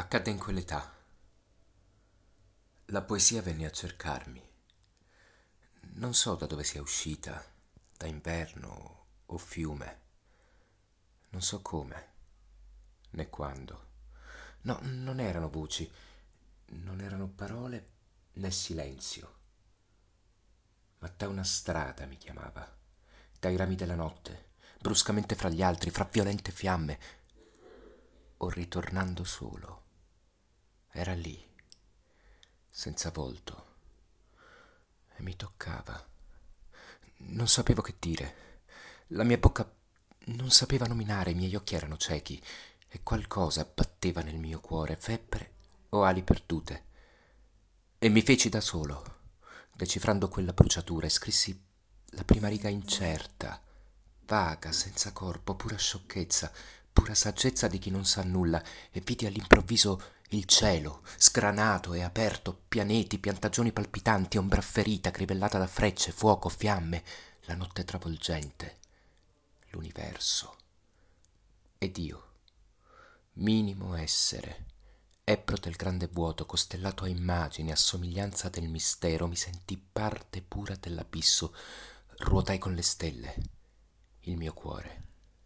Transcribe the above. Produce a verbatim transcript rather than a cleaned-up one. Accadde in quell'età. La poesia venne a cercarmi. Non so da dove sia uscita, da inverno o fiume. Non so come, né quando. No, non erano voci, non erano parole né silenzio. Ma da una strada mi chiamava, dai rami della notte, bruscamente fra gli altri, fra violente fiamme, o ritornando solo. Era lì, senza volto, e mi toccava. Non sapevo che dire. La mia bocca non sapeva nominare, i miei occhi erano ciechi, e qualcosa batteva nel mio cuore, febbre o ali perdute. E mi feci da solo, decifrando quella bruciatura, e scrissi la prima riga incerta, vaga, senza corpo, pura sciocchezza, pura saggezza di chi non sa nulla, e vidi all'improvviso il cielo, sgranato e aperto, pianeti, piantagioni palpitanti, ombra ferita, crivellata da frecce, fuoco, fiamme, la notte travolgente, l'universo. Ed io, minimo essere, ebbro del grande vuoto, costellato a immagini, a somiglianza del mistero, mi sentii parte pura dell'abisso, ruotai con le stelle, il mio cuore.